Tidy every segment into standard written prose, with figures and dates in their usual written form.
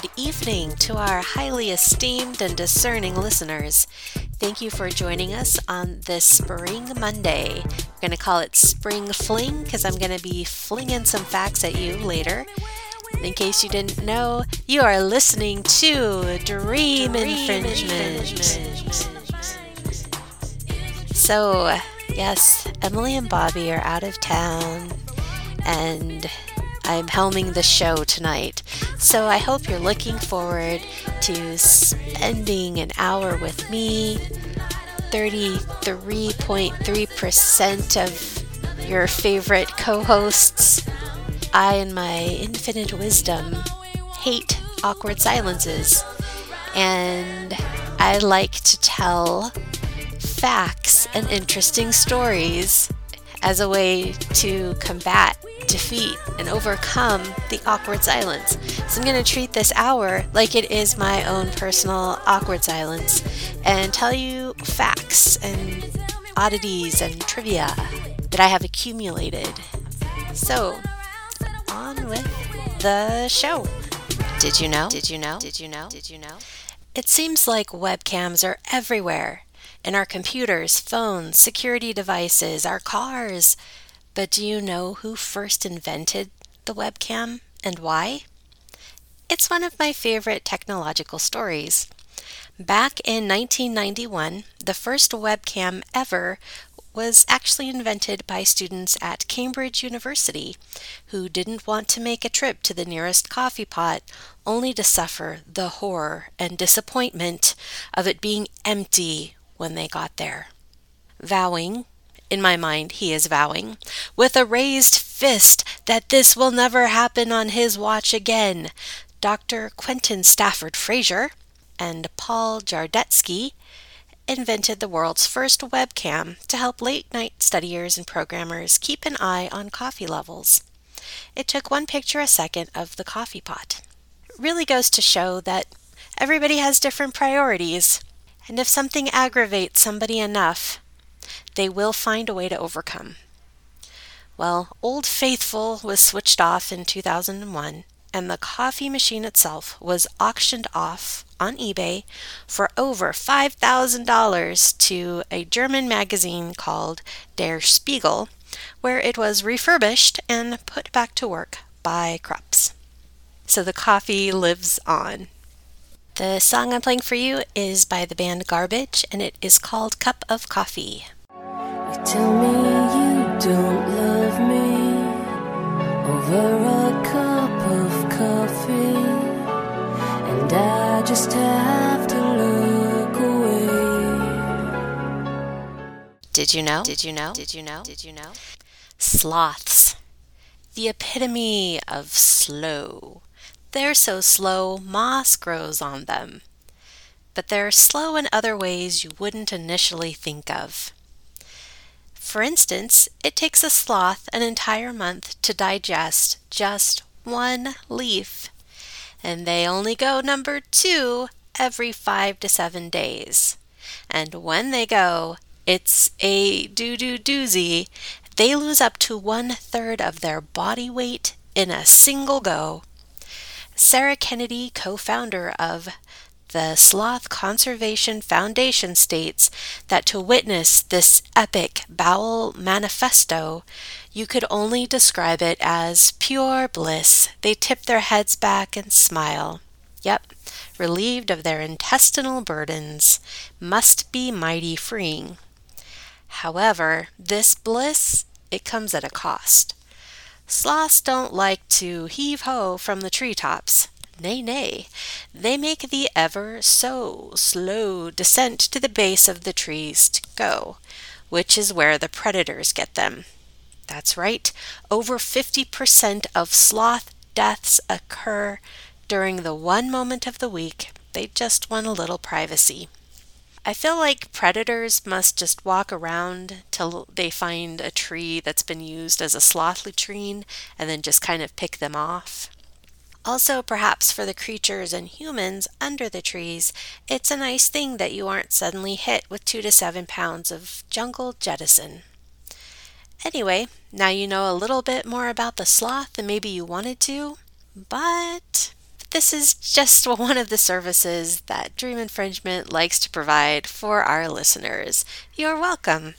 good evening to our highly esteemed and discerning listeners. Thank you for joining us on this Spring Monday. We're going to call it Spring Fling because I'm going to be flinging some facts at you later. In case you didn't know, you are listening to Dream Infringement. So, yes, Emily and Bobby are out of town, and I'm helming the show tonight. So I hope you're looking forward to spending an hour with me. 33.3% of your favorite co-hosts. I, in my infinite wisdom, hate awkward silences, and I like to tell facts and interesting stories as a way to combat, defeat, and overcome the awkward silence. So I'm going to treat this hour like it is my own personal awkward silence and tell you facts and oddities and trivia that I have accumulated. So, on with the show. Did you know? It seems like webcams are everywhere, in our computers, phones, security devices, our cars. But do you know who first invented the webcam and why? It's one of my favorite technological stories. Back in 1991, the first webcam ever was actually invented by students at Cambridge University who didn't want to make a trip to the nearest coffee pot only to suffer the horror and disappointment of it being empty when they got there. Vowing, in my mind he is vowing, with a raised fist that this will never happen on his watch again, Dr. Quentin Stafford-Frasier and Paul Jardetsky invented the world's first webcam to help late-night studiers and programmers keep an eye on coffee levels. It took one picture a second of the coffee pot. It really goes to show that everybody has different priorities, and if something aggravates somebody enough, they will find a way to overcome. Well, Old Faithful was switched off in 2001, and the coffee machine itself was auctioned off on eBay for over $5,000 to a German magazine called Der Spiegel, where it was refurbished and put back to work by Krupps. So the coffee lives on. The song I'm playing for you is by the band Garbage, and it is called Cup of Coffee. You tell me you don't love me over a cup of coffee, and I just have to look away. Did you know? Sloths. The epitome of slow. They're so slow, moss grows on them. But they're slow in other ways you wouldn't initially think of. For instance, it takes a sloth an entire month to digest just one leaf, and they only go number 2 every 5 to 7 days. And when they go, it's a doozy. They lose up to 1/3 of their body weight in a single go. Sarah Kennedy, co-founder of the Sloth Conservation Foundation, states that to witness this epic bowel manifesto, you could only describe it as pure bliss. They tip their heads back and smile. Yep, relieved of their intestinal burdens. Must be mighty freeing. However, this bliss, it comes at a cost. Sloths don't like to heave-ho from the treetops. Nay. They make the ever-so-slow descent to the base of the trees to go, which is where the predators get them. That's right, over 50% of sloth deaths occur during the one moment of the week they just want a little privacy. I feel like predators must just walk around till they find a tree that's been used as a sloth latrine and then just kind of pick them off. Also, perhaps for the creatures and humans under the trees, it's a nice thing that you aren't suddenly hit with 2 to 7 pounds of jungle jettison. Anyway, now you know a little bit more about the sloth than maybe you wanted to, but this is just one of the services that Dream Infringement likes to provide for our listeners. You're welcome.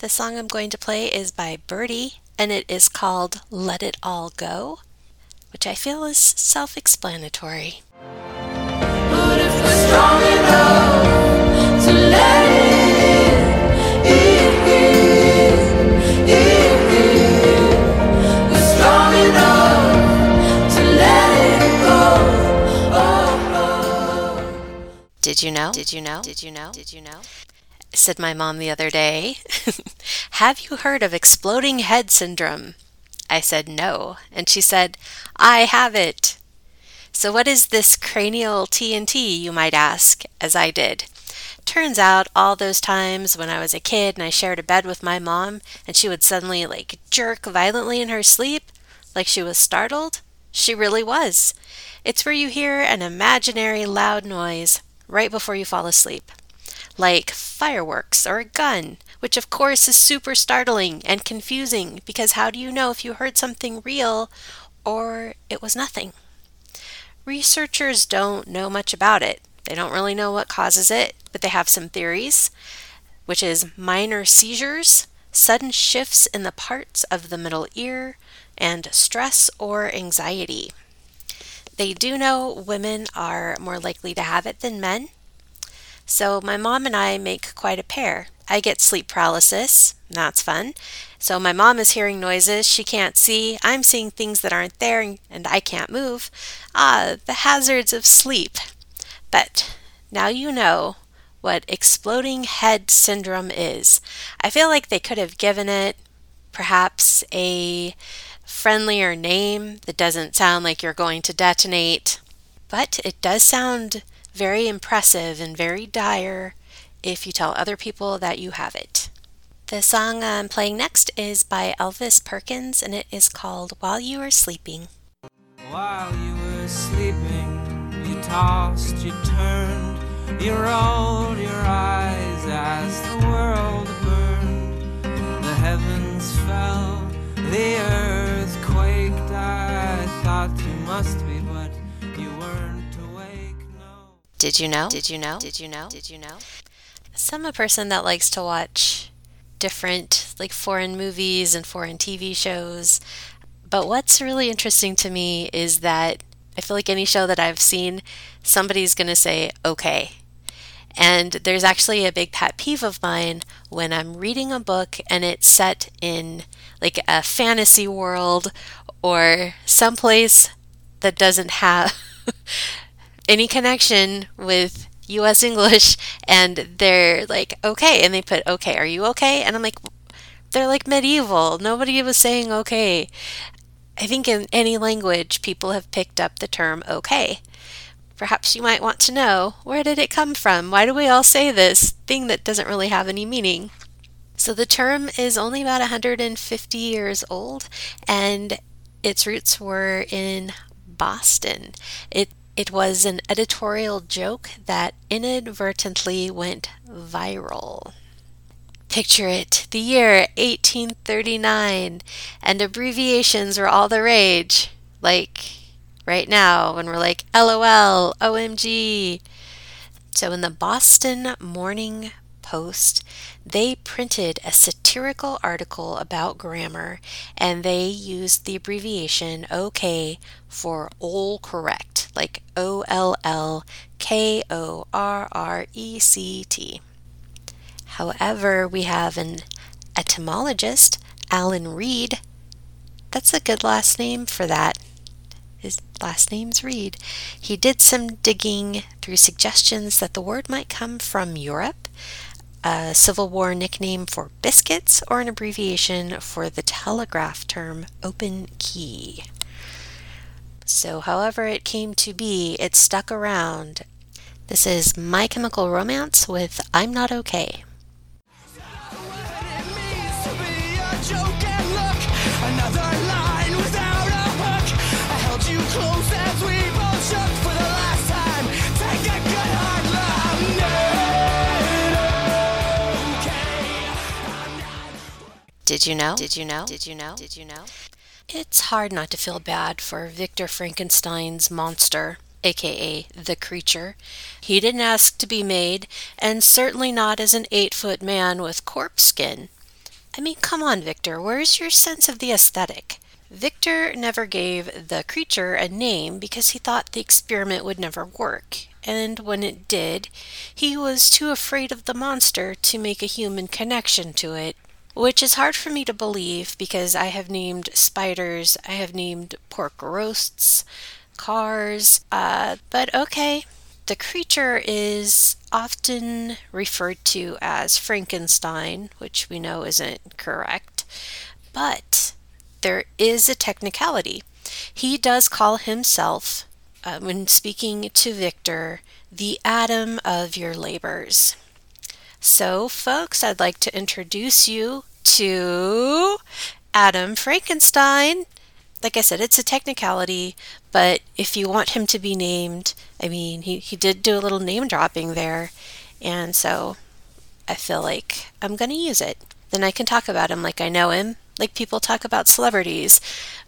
The song I'm going to play is by Birdie, and it is called Let It All Go, which I feel is self-explanatory. But if we're strong enough to let it Did you know? Said my mom the other day, have you heard of exploding head syndrome? I said no, and she said, I have it. So what is this cranial TNT, you might ask, as I did? Turns out all those times when I was a kid and I shared a bed with my mom and she would suddenly jerk violently in her sleep, like she was startled, she really was. It's where you hear an imaginary loud noise right before you fall asleep, like fireworks or a gun, which of course is super startling and confusing because how do you know if you heard something real or it was nothing? Researchers don't know much about it. They don't really know what causes it, but they have some theories, which is minor seizures, sudden shifts in the parts of the middle ear, and stress or anxiety. They do know women are more likely to have it than men. So my mom and I make quite a pair. I get sleep paralysis. That's fun. So my mom is hearing noises she can't see. I'm seeing things that aren't there and I can't move. The hazards of sleep. But now you know what exploding head syndrome is. I feel like they could have given it perhaps a friendlier name that doesn't sound like you're going to detonate, but it does sound very impressive and very dire if you tell other people that you have it. The song I'm playing next is by Elvis Perkins, and it is called While You Were Sleeping. While you were sleeping, you tossed, you turned, you rolled your eyes as the world burned, the heavens fell, the earth quaked, I thought you must be, but you weren't awake, no. Did you know? So I'm a person that likes to watch different, foreign movies and foreign TV shows, but what's really interesting to me is that I feel like any show that I've seen, somebody's going to say, okay. And there's actually a big pet peeve of mine when I'm reading a book and it's set in a fantasy world or someplace that doesn't have any connection with U.S. English, and they're okay, and they put, okay, are you okay? And I'm they're medieval. Nobody was saying okay. I think in any language, people have picked up the term okay. Perhaps you might want to know, where did it come from? Why do we all say this thing that doesn't really have any meaning? So the term is only about 150 years old, and its roots were in Boston. It was an editorial joke that inadvertently went viral. Picture it, the year 1839, and abbreviations were all the rage, right now, when we're LOL, OMG. So in the Boston Morning Post, they printed a satirical article about grammar, and they used the abbreviation OK for all correct, OLLKORRECT. However, we have an etymologist, Alan Reed. That's a good last name for that. His last name's Reed. He did some digging through suggestions that the word might come from Europe, a Civil War nickname for biscuits, or an abbreviation for the telegraph term open key. So however it came to be, it stuck around. This is My Chemical Romance with I'm Not Okay. Did you know? It's hard not to feel bad for Victor Frankenstein's monster. aka the creature. He didn't ask to be made, and certainly not as an 8-foot man with corpse skin. I mean, come on, Victor, where's your sense of the aesthetic? Victor never gave the creature a name because he thought the experiment would never work, and when it did, he was too afraid of the monster to make a human connection to it, which is hard for me to believe because I have named spiders, I have named pork roasts, cars, but okay. The creature is often referred to as Frankenstein, which we know isn't correct, but there is a technicality. He does call himself, when speaking to Victor, the atom of your labors. So, folks, I'd like to introduce you to Adam Frankenstein. Like I said, it's a technicality, but if you want him to be named, I mean, he did do a little name dropping there, and so I feel like I'm going to use it. Then I can talk about him like I know him. Like people talk about celebrities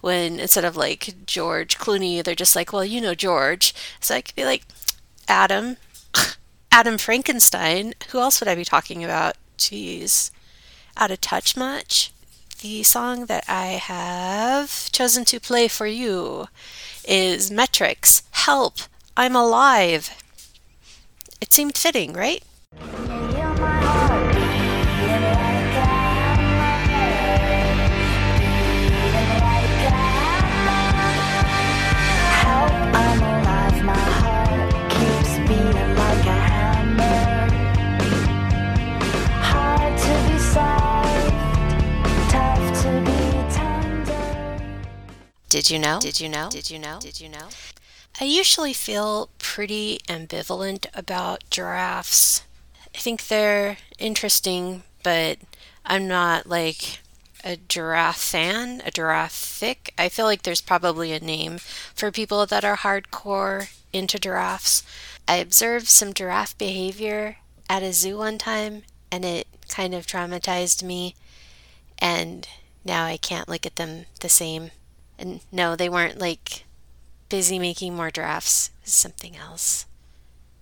when instead of like George Clooney, they're just like, well, you know George. So I could be like, Adam Frankenstein. Who else would I be talking about? Jeez. Out of touch much? The song that I have chosen to play for you is Metrics. Help! I'm alive! It seemed fitting, right? Did you know? Did you know? Did you know? Did you know? I usually feel pretty ambivalent about giraffes. I think they're interesting, but I'm not like a giraffe fan, a giraffic. I feel like there's probably a name for people that are hardcore into giraffes. I observed some giraffe behavior at a zoo one time, and it kind of traumatized me, and now I can't look at them the same. And no, they weren't like busy making more drafts. It was something else.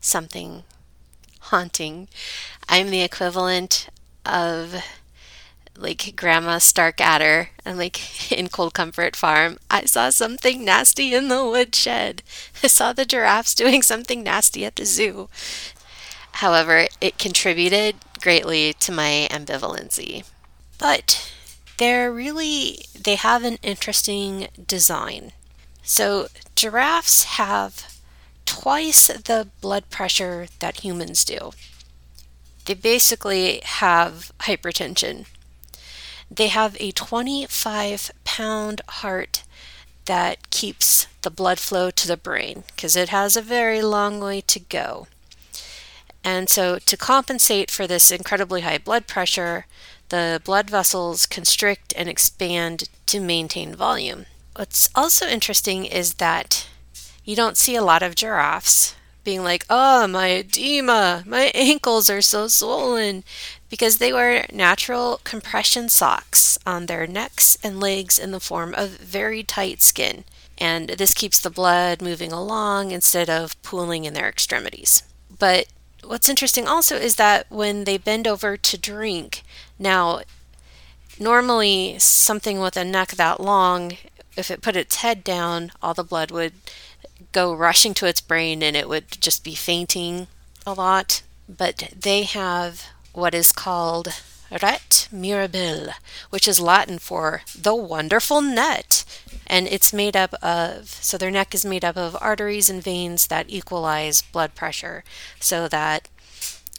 Something haunting. I'm the equivalent of like Grandma Stark Adder. I'm like in Cold Comfort Farm. I saw something nasty in the woodshed. I saw the giraffes doing something nasty at the zoo. However, it contributed greatly to my ambivalency. But they have an interesting design. So giraffes have twice the blood pressure that humans do. They basically have hypertension. They have a 25-pound heart that keeps the blood flow to the brain because it has a very long way to go. And so to compensate for this incredibly high blood pressure, the blood vessels constrict and expand to maintain volume. What's also interesting is that you don't see a lot of giraffes being like, oh, my edema, my ankles are so swollen, because they wear natural compression socks on their necks and legs in the form of very tight skin. And this keeps the blood moving along instead of pooling in their extremities. But what's interesting also is that when they bend over to drink, now, normally something with a neck that long, if it put its head down, all the blood would go rushing to its brain and it would just be fainting a lot. But they have what is called Rete mirabile, which is Latin for the wonderful net. And it's made up of, so their neck is made up of arteries and veins that equalize blood pressure so that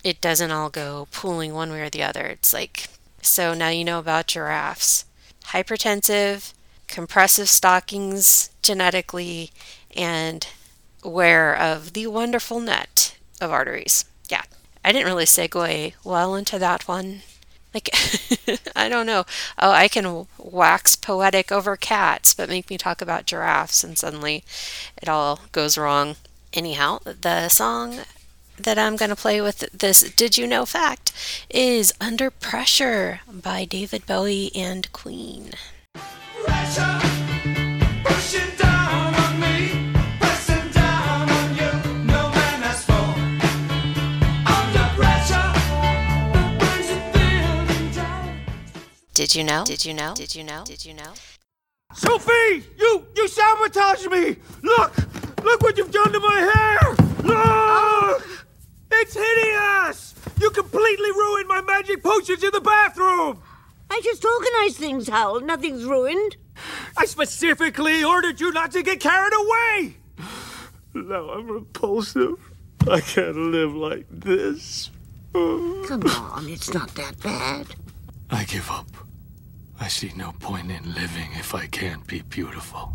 it doesn't all go pooling one way or the other. It's like, so now you know about giraffes. Hypertensive, compressive stockings genetically, and aware of the wonderful net of arteries. Yeah, I didn't really segue well into that one. Like, I don't know. Oh, I can wax poetic over cats, but make me talk about giraffes and suddenly it all goes wrong. Anyhow, the song that I'm going to play with this Did You Know fact is Under Pressure by David Bowie and Queen. Pressure, pushing down on me, pressing down on me. Did you know? Did you know? Did you know? Did you know? Sophie! You sabotaged me! Look what you've done to my hair! Look! It's hideous! You completely ruined my magic potions in the bathroom! I just organized things, Howl. Nothing's ruined. I specifically ordered you not to get carried away! Now I'm repulsive. I can't live like this. Come on, it's not that bad. I give up. I see no point in living if I can't be beautiful.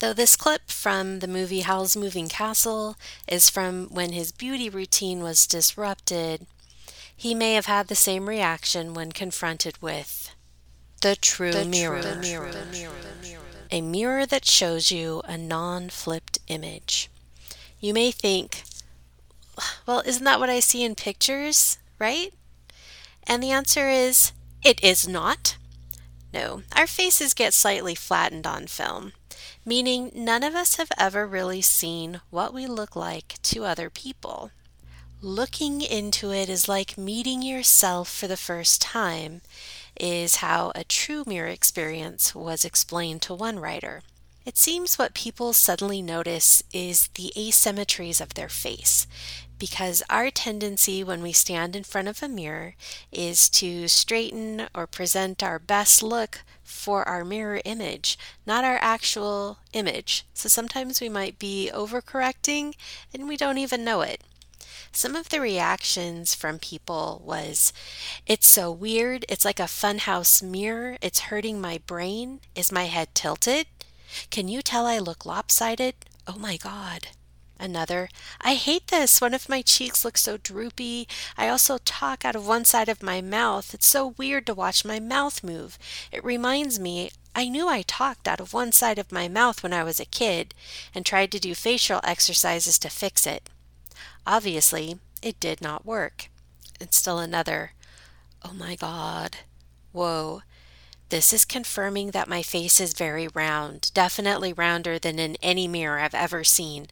Though this clip from the movie Howl's Moving Castle is from when his beauty routine was disrupted, he may have had the same reaction when confronted with the true mirror. A mirror that shows you a non-flipped image. You may think, well, isn't that what I see in pictures, right? And the answer is, it is not. No, our faces get slightly flattened on film, meaning none of us have ever really seen what we look like to other people. Looking into it is like meeting yourself for the first time, is how a true mirror experience was explained to one writer. It seems what people suddenly notice is the asymmetries of their face, because our tendency when we stand in front of a mirror is to straighten or present our best look for our mirror image, not our actual image. So sometimes we might be overcorrecting and we don't even know it. Some of the reactions from people was, it's so weird, it's like a funhouse mirror, it's hurting my brain, is my head tilted? Can you tell I look lopsided? Oh my God. Another, I hate this, one of my cheeks looks so droopy. I also talk out of one side of my mouth. It's so weird to watch my mouth move. It reminds me, I knew I talked out of one side of my mouth when I was a kid and tried to do facial exercises to fix it. Obviously, it did not work. And still another, oh my God, whoa. This is confirming that my face is very round, definitely rounder than in any mirror I've ever seen.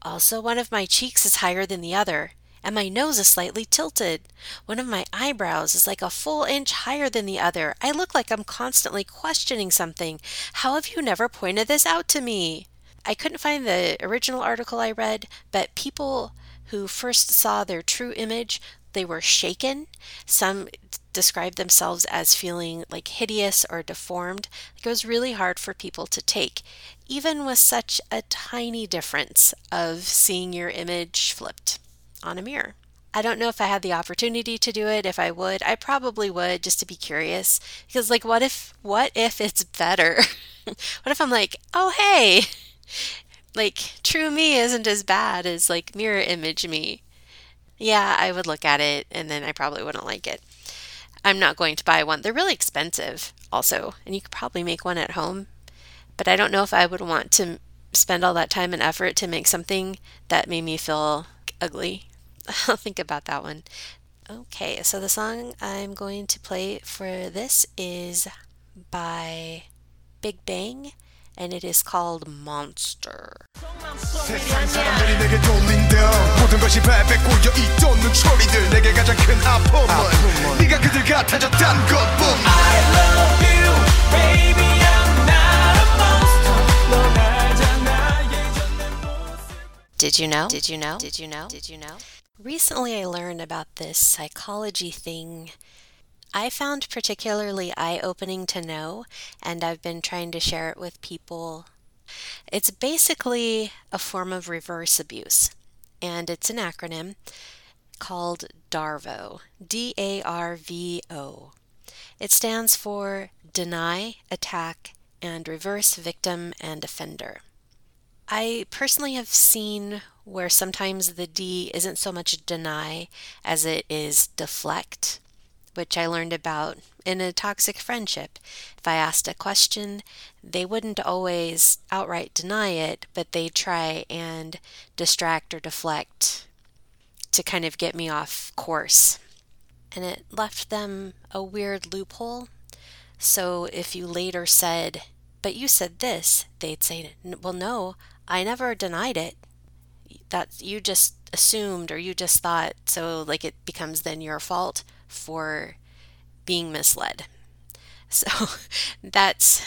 Also, one of my cheeks is higher than the other, and my nose is slightly tilted. One of my eyebrows is like a full inch higher than the other. I look like I'm constantly questioning something. How have you never pointed this out to me? I couldn't find the original article I read, but people who first saw their true image, they were shaken. Some described themselves as feeling like hideous or deformed. It was really hard for people to take, even with such a tiny difference of seeing your image flipped on a mirror. I don't know if I had the opportunity to do it. If I would, I probably would, just to be curious, because like, what if it's better? What if I'm like, oh, hey, like true me isn't as bad as like mirror image me. Yeah, I would look at it and then I probably wouldn't like it. I'm not going to buy one. They're really expensive also, and you could probably make one at home, but I don't know if I would want to spend all that time and effort to make something that made me feel ugly. I'll think about that one. Okay, so the song I'm going to play for this is by Big Bang, and it is called Monster. 세상 사람들이 내게 돌린 듯 모든 것이 발에 꼬여 있던 눈초리들 내게 가장 큰 아픔은 네가 그들 같아졌단 것뿐 I love you baby I'm not a monster 넌 알잖아 예전 내 모습 Did you know? Did you know? Did you know? Did you know? Recently I learned about this psychology thing I found particularly eye-opening to know, and I've been trying to share it with people. It's basically a form of reverse abuse, and it's an acronym called DARVO, D-A-R-V-O. It stands for Deny, Attack, and Reverse Victim and Offender. I personally have seen where sometimes the D isn't so much deny as it is deflect, which I learned about in a toxic friendship. If I asked a question, they wouldn't always outright deny it, but they'd try and distract or deflect to kind of get me off course. And it left them a weird loophole. So if you later said, but you said this, they'd say, well, no, I never denied it. That you just assumed or you just thought, so like it becomes then your fault for being misled. So that's,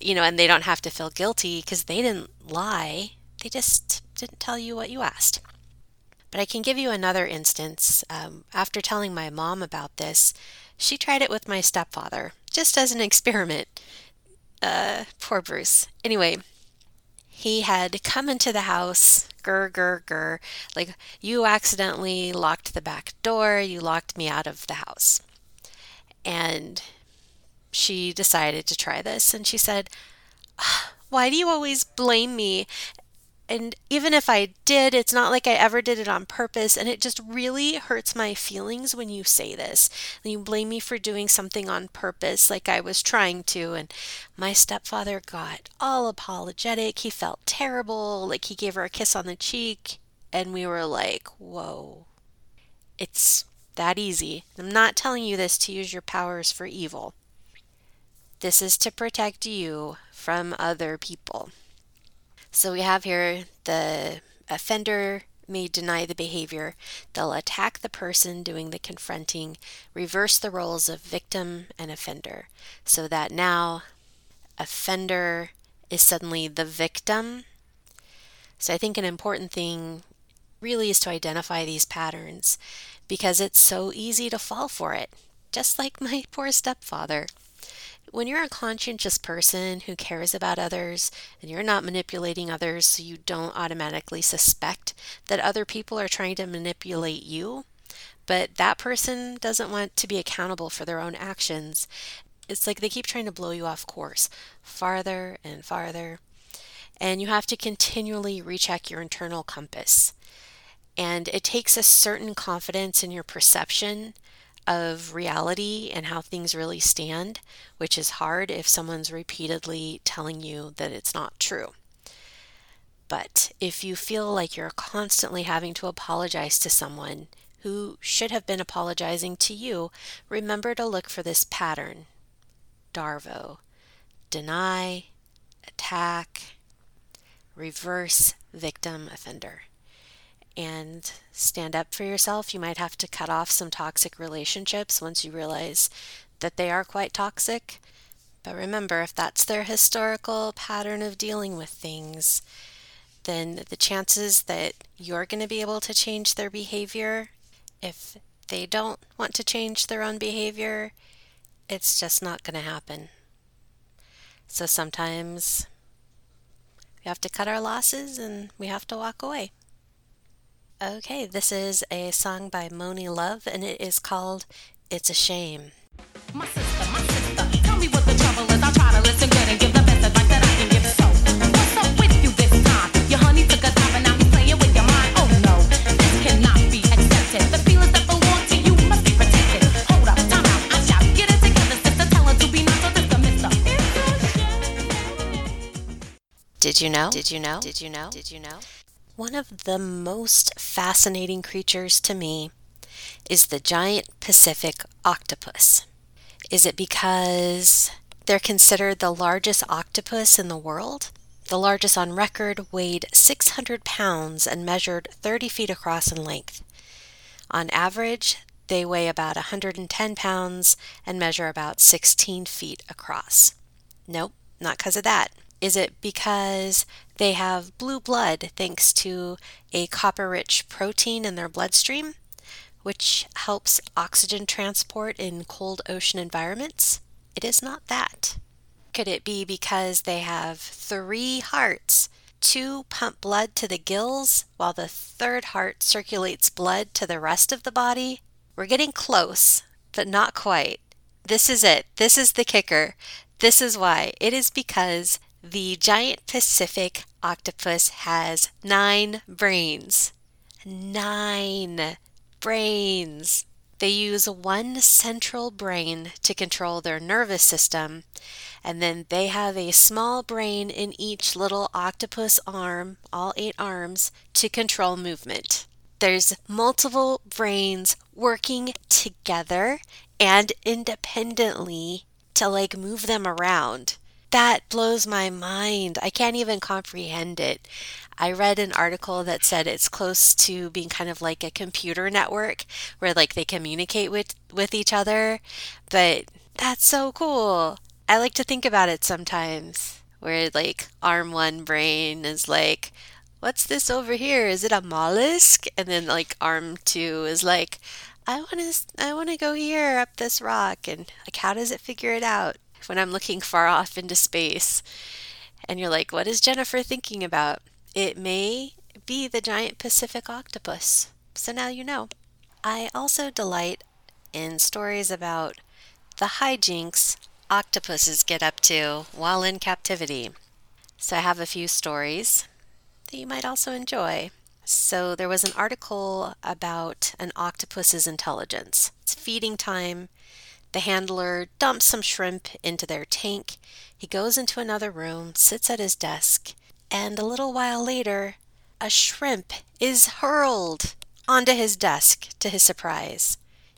you know, and they don't have to feel guilty because they didn't lie. They just didn't tell you what you asked. But I can give you another instance. After telling my mom about this, she tried it with my stepfather, just as an experiment. Poor Bruce. Anyway, he had come into the house, grr, like, you accidentally locked the back door, you locked me out of the house. And she decided to try this, and she said, "Why do you always blame me? And even if I did, it's not like I ever did it on purpose, and it just really hurts my feelings when you say this. You blame me for doing something on purpose, like I was trying to." And my stepfather got all apologetic. He felt terrible, like he gave her a kiss on the cheek, and we were like, whoa, it's that easy. I'm not telling you this to use your powers for evil. This is to protect you from other people. So we have here, the offender may deny the behavior. They'll attack the person doing the confronting, reverse the roles of victim and offender, so that now offender is suddenly the victim. So I think an important thing really is to identify these patterns, because it's so easy to fall for it, just like my poor stepfather. When you're a conscientious person who cares about others and you're not manipulating others, so you don't automatically suspect that other people are trying to manipulate you, but that person doesn't want to be accountable for their own actions. It's like they keep trying to blow you off course farther and farther, and you have to continually recheck your internal compass. And it takes a certain confidence in your perception of reality and how things really stand, which is hard if someone's repeatedly telling you that it's not true. But if you feel like you're constantly having to apologize to someone who should have been apologizing to you, remember to look for this pattern. DARVO. Deny, attack, reverse, victim, offender. And stand up for yourself. You might have to cut off some toxic relationships once you realize that they are quite toxic. But remember, if that's their historical pattern of dealing with things, then the chances that you're going to be able to change their behavior, if they don't want to change their own behavior, it's just not going to happen. So sometimes we have to cut our losses and we have to walk away. Okay, this is a song by Moni Love, and it is called It's a Shame. My sister, tell me what the trouble is. I'll try to listen good and give the best advice that I can give. So, what's up with you this time? Your honey took a dive and now he's playing with your mind. Oh no, this cannot be accepted. The feelings that belong to you must be protected. Hold up, time out, I shout. Get it together, sister, tell her to be not so dismissive. Did you know? One of the most fascinating creatures to me is the giant Pacific octopus. Is it because they're considered the largest octopus in the world? The largest on record weighed 600 pounds and measured 30 feet across in length. On average, they weigh about 110 pounds and measure about 16 feet across. Nope, not because of that. Is it because they have blue blood thanks to a copper-rich protein in their bloodstream, which helps oxygen transport in cold ocean environments? It is not that. Could it be because they have 3 hearts? 2 pump blood to the gills, while the third heart circulates blood to the rest of the body? We're getting close, but not quite. This is it. This is the kicker. This is why. It is because the giant Pacific octopus has 9 brains. 9 brains! They use one central brain to control their nervous system, and then they have a small brain in each little octopus arm, all 8 arms, to control movement. There's multiple brains working together and independently to, like, move them around. That blows my mind. I can't even comprehend it. I read an article that said it's close to being kind of like a computer network where like they communicate with each other, but that's so cool. I like to think about it sometimes where like arm one brain is like, what's this over here? Is it a mollusk? And then like arm two is like, I want to go here up this rock, and like how does it figure it out? When I'm looking far off into space and you're like, what is Jennifer thinking about? It may be the giant Pacific octopus. So now you know. I also delight in stories about the hijinks octopuses get up to while in captivity. So I have a few stories that you might also enjoy. So there was an article about an octopus's intelligence. It's feeding time. The handler dumps some shrimp into their tank. He goes into another room, sits at his desk, and a little while later, a shrimp is hurled onto his desk to his surprise.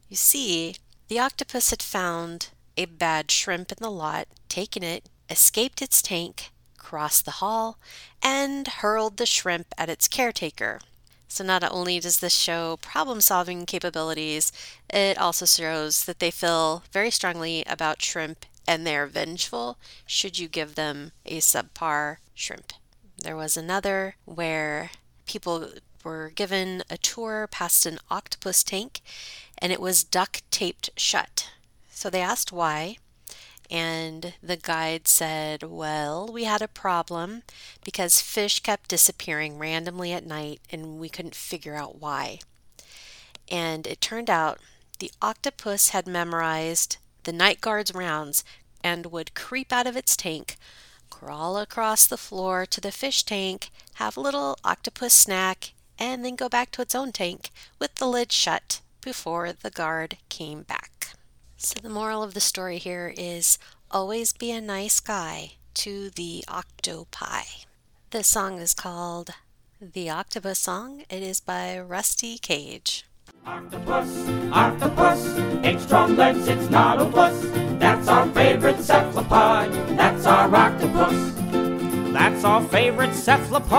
You see, the octopus had found a bad shrimp in the lot, taken it, escaped its tank, crossed the hall, and hurled the shrimp at its caretaker. So not only does this show problem-solving capabilities, it also shows that they feel very strongly about shrimp and they're vengeful should you give them a subpar shrimp. There was another where people were given a tour past an octopus tank and it was duct-taped shut. So they asked why, and the guide said, well, we had a problem because fish kept disappearing randomly at night and we couldn't figure out why. And it turned out the octopus had memorized the night guard's rounds and would creep out of its tank, crawl across the floor to the fish tank, have a little octopus snack, and then go back to its own tank with the lid shut before the guard came back. So the moral of the story here is always be a nice guy to the octopi. This song is called The Octopus Song. It is by Rusty Cage. Octopus, octopus, eight strong legs, it's not a wuss. That's our favorite cephalopod, that's our octopus. That's our favorite cephalopod.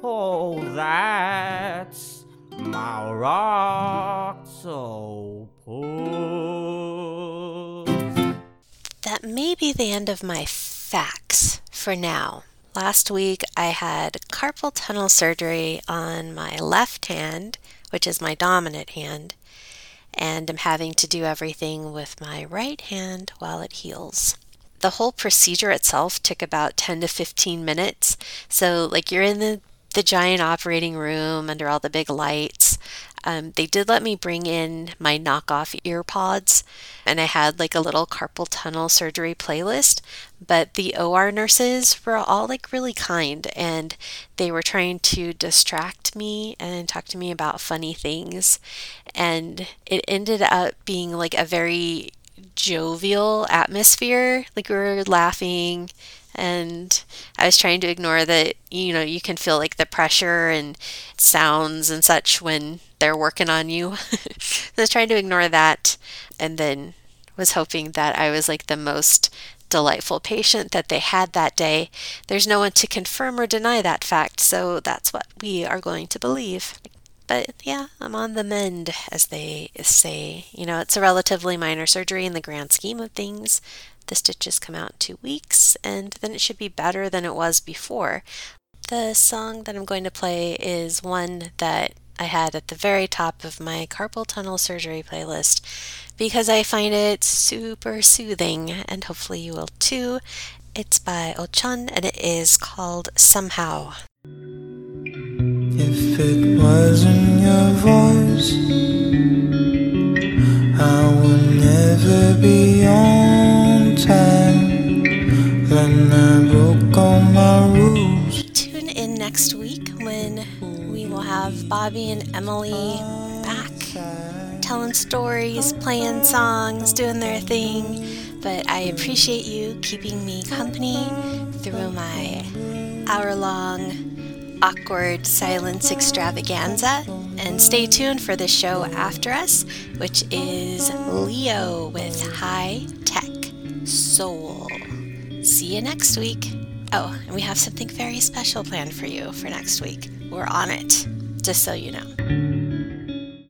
Oh, that's our octopus. That may be the end of my facts for now. Last week I had carpal tunnel surgery on my left hand, which is my dominant hand, and I'm having to do everything with my right hand while it heals. The whole procedure itself took about 10 to 15 minutes, so like you're in the giant operating room under all the big lights. They did let me bring in my knockoff ear pods, and I had like a little carpal tunnel surgery playlist, but the OR nurses were all like really kind, and they were trying to distract me and talk to me about funny things, and it ended up being like a very jovial atmosphere. Like we were laughing, and I was trying to ignore that, you know, you can feel like the pressure and sounds and such when they're working on you. So I was trying to ignore that, and then was hoping that I was like the most delightful patient that they had that day. There's no one to confirm or deny that fact, so that's what we are going to believe. But yeah, I'm on the mend, as they say. You know, it's a relatively minor surgery in the grand scheme of things. The stitches come out in 2 weeks, and then it should be better than it was before. The song that I'm going to play is one that I had at the very top of my carpal tunnel surgery playlist because I find it super soothing, and hopefully you will too. It's by Ochun, and it is called Somehow. If it wasn't your voice, I would never be on time. Then I broke all my rules. Tune in next week when we will have Bobby and Emily back, telling stories, playing songs, doing their thing. But I appreciate you keeping me company through my hour-long awkward silence extravaganza, and stay tuned for the show after us, which is Leo with High Tech Soul. Soul. See you next week. Oh, and we have something very special planned for you for next week. We're on it, just so you know.